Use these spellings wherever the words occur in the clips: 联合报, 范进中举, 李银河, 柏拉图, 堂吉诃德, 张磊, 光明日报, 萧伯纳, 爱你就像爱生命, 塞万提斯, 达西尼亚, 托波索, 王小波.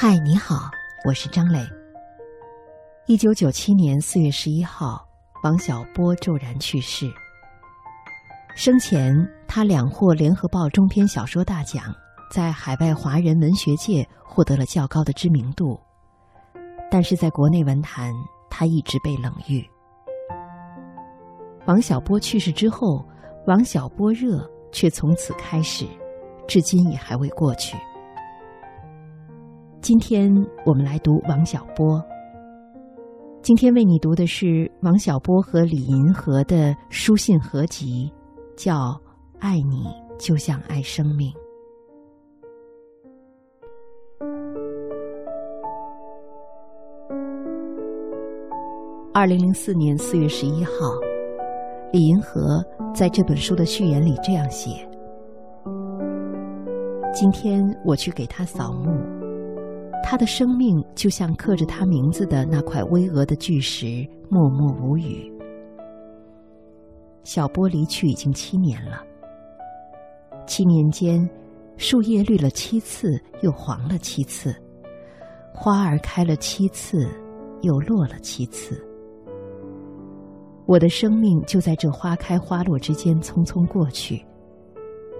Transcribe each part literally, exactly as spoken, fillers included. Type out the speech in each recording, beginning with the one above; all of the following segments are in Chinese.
嗨，你好，我是张磊。一九九七年四月十一号，王小波骤然去世。生前，他两获联合报中篇小说大奖，在海外华人文学界获得了较高的知名度，但是在国内文坛，他一直被冷遇。王小波去世之后，王小波热却从此开始，至今也还未过去。今天我们来读王小波。今天为你读的是王小波和李银河的书信合集，叫《爱你就像爱生命》。二零零四年四月十一号，李银河在这本书的序言里这样写：今天我去给他扫墓，他的生命就像刻着他名字的那块巍峨的巨石，默默无语。小波离去已经七年了，七年间，树叶绿了七次，又黄了七次，花儿开了七次，又落了七次。我的生命就在这花开花落之间匆匆过去，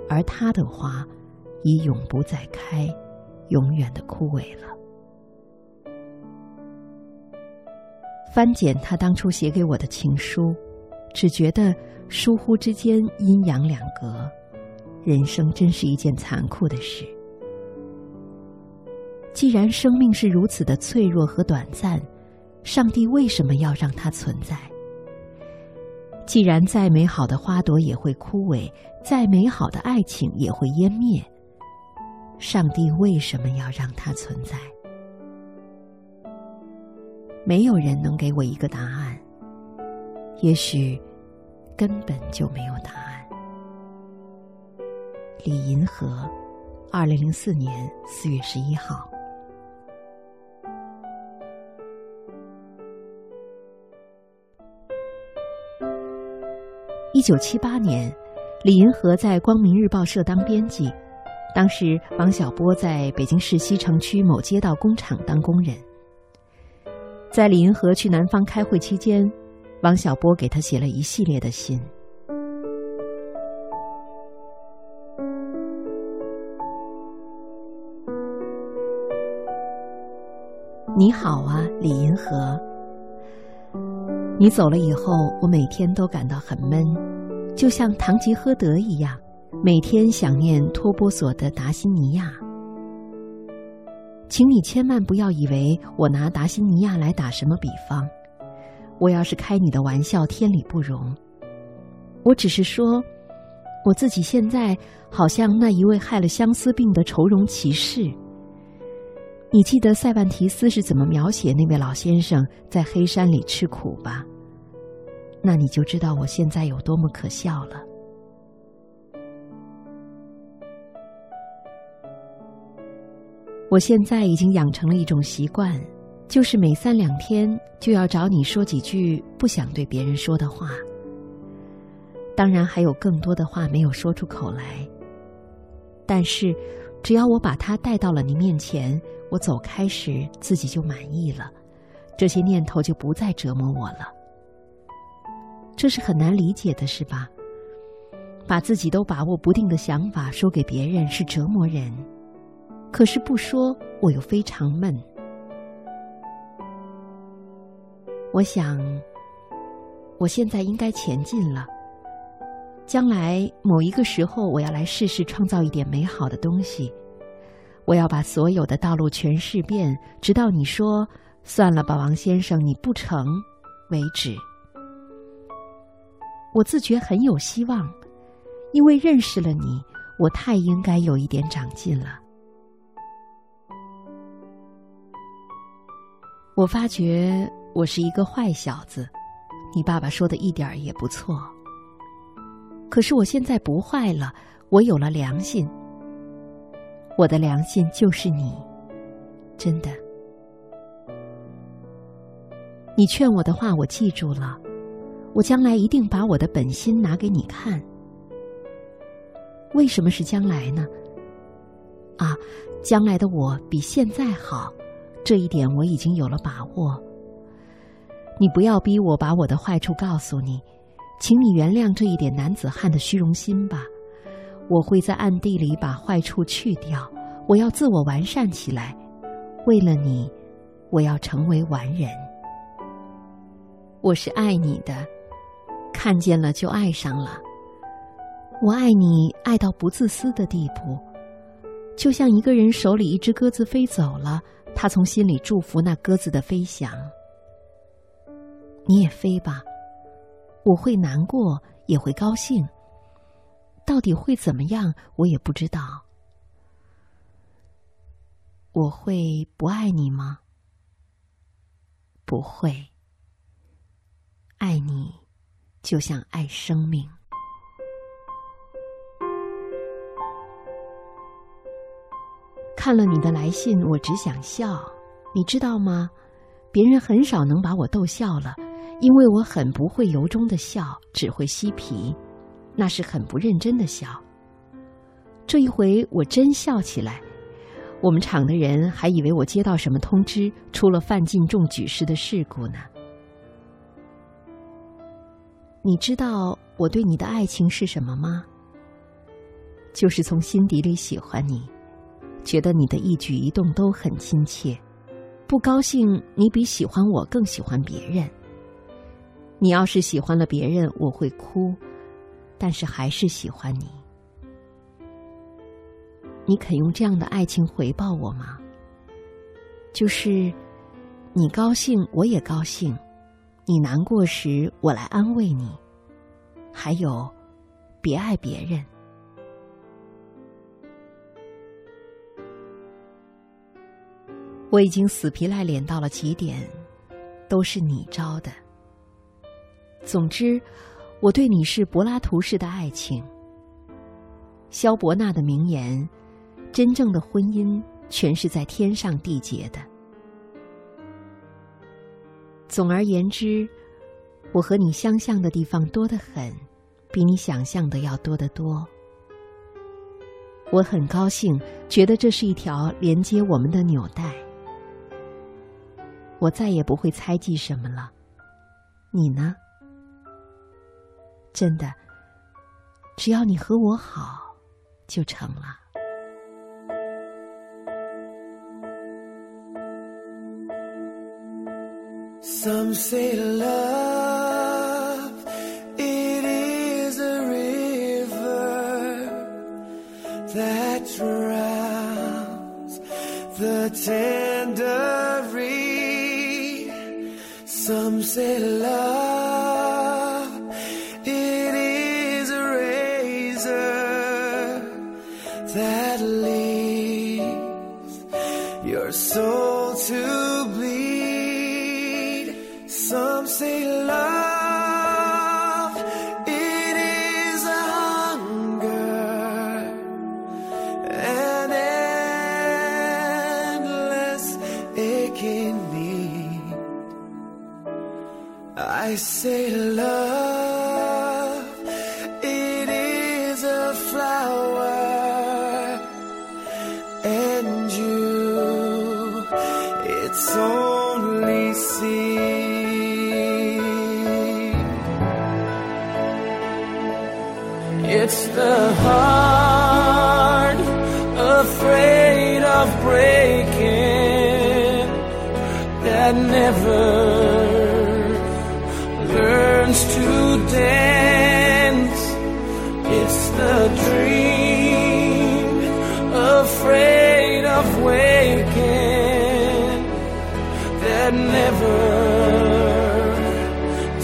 而他的花已永不再开，永远的枯萎了。翻检他当初写给我的情书，只觉得疏忽之间阴阳两隔，人生真是一件残酷的事。既然生命是如此的脆弱和短暂，上帝为什么要让它存在？既然再美好的花朵也会枯萎，再美好的爱情也会湮灭，上帝为什么要让它存在？没有人能给我一个答案，也许根本就没有答案。李银河，二零零四年四月十一号。一九七八年，李银河在《光明日报》社当编辑，当时王小波在北京市西城区某街道工厂当工人。在李银河去南方开会期间，王小波给他写了一系列的信。你好啊，李银河，你走了以后，我每天都感到很闷，就像堂吉诃德一样，每天想念托波索的达西尼亚。请你千万不要以为我拿达西尼亚来打什么比方，我要是开你的玩笑，天理不容。我只是说，我自己现在好像那一位害了相思病的愁容骑士。你记得塞万提斯是怎么描写那位老先生在黑山里吃苦吧？那你就知道我现在有多么可笑了。我现在已经养成了一种习惯，就是每三两天就要找你说几句不想对别人说的话。当然还有更多的话没有说出口来，但是只要我把它带到了你面前，我走开时自己就满意了，这些念头就不再折磨我了。这是很难理解的，是吧？把自己都把握不定的想法说给别人是折磨人，可是不说我又非常闷。我想我现在应该前进了，将来某一个时候我要来试试创造一点美好的东西，我要把所有的道路全试遍，直到你说算了吧王先生你不成为止。我自觉很有希望，因为认识了你，我太应该有一点长进了。我发觉我是一个坏小子，你爸爸说的一点儿也不错。可是我现在不坏了，我有了良心。我的良心就是你，真的。你劝我的话我记住了，我将来一定把我的本心拿给你看。为什么是将来呢？啊，将来的我比现在好，这一点我已经有了把握。你不要逼我把我的坏处告诉你，请你原谅这一点男子汉的虚荣心吧。我会在暗地里把坏处去掉，我要自我完善起来，为了你，我要成为完人。我是爱你的，看见了就爱上了。我爱你爱到不自私的地步，就像一个人手里一只鸽子飞走了，他从心里祝福那鸽子的飞翔。你也飞吧，我会难过也会高兴，到底会怎么样我也不知道。我会不爱你吗？不会。爱你就像爱生命。看了你的来信，我只想笑，你知道吗？别人很少能把我逗笑了，因为我很不会由衷的笑，只会嬉皮，那是很不认真的笑。这一回我真笑起来，我们厂的人还以为我接到什么通知，出了范进中举式的事故呢。你知道我对你的爱情是什么吗？就是从心底里喜欢你，觉得你的一举一动都很亲切，不高兴你比喜欢我更喜欢别人。你要是喜欢了别人，我会哭，但是还是喜欢你。你肯用这样的爱情回报我吗？就是你高兴我也高兴，你难过时我来安慰你，还有别爱别人。我已经死皮赖脸到了极点，都是你招的。总之，我对你是柏拉图式的爱情。萧伯纳的名言，真正的婚姻全是在天上缔结的。总而言之，我和你相像的地方多得很，比你想象的要多得多。我很高兴，觉得这是一条连接我们的纽带。我再也不会猜忌什么了，你呢？真的，只要你和我好就成了。Some say love, it is a river that drowns the tender reed. Some say love, it is a razor that leaves your soul to bleed.Some say love, it is a hunger, an endless aching need. I say love, it is a flower, and you, it's only seed.It's the heart afraid of breaking that never learns to dance. It's the dream afraid of waking that never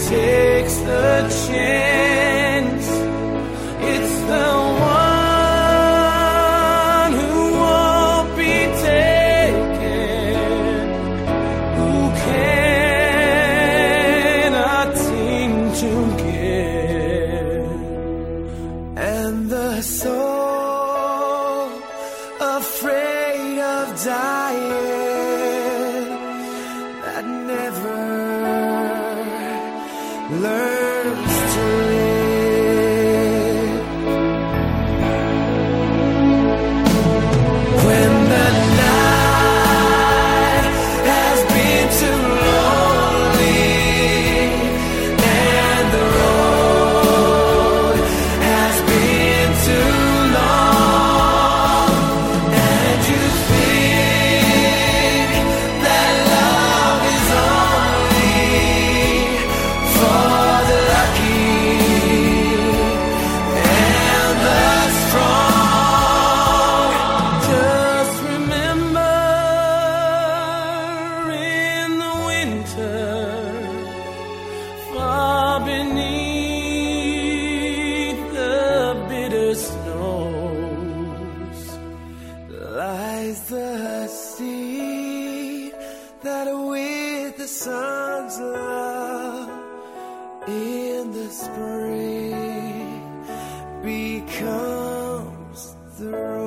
takes the chance.When the see that with the sun's love in the spring becomes the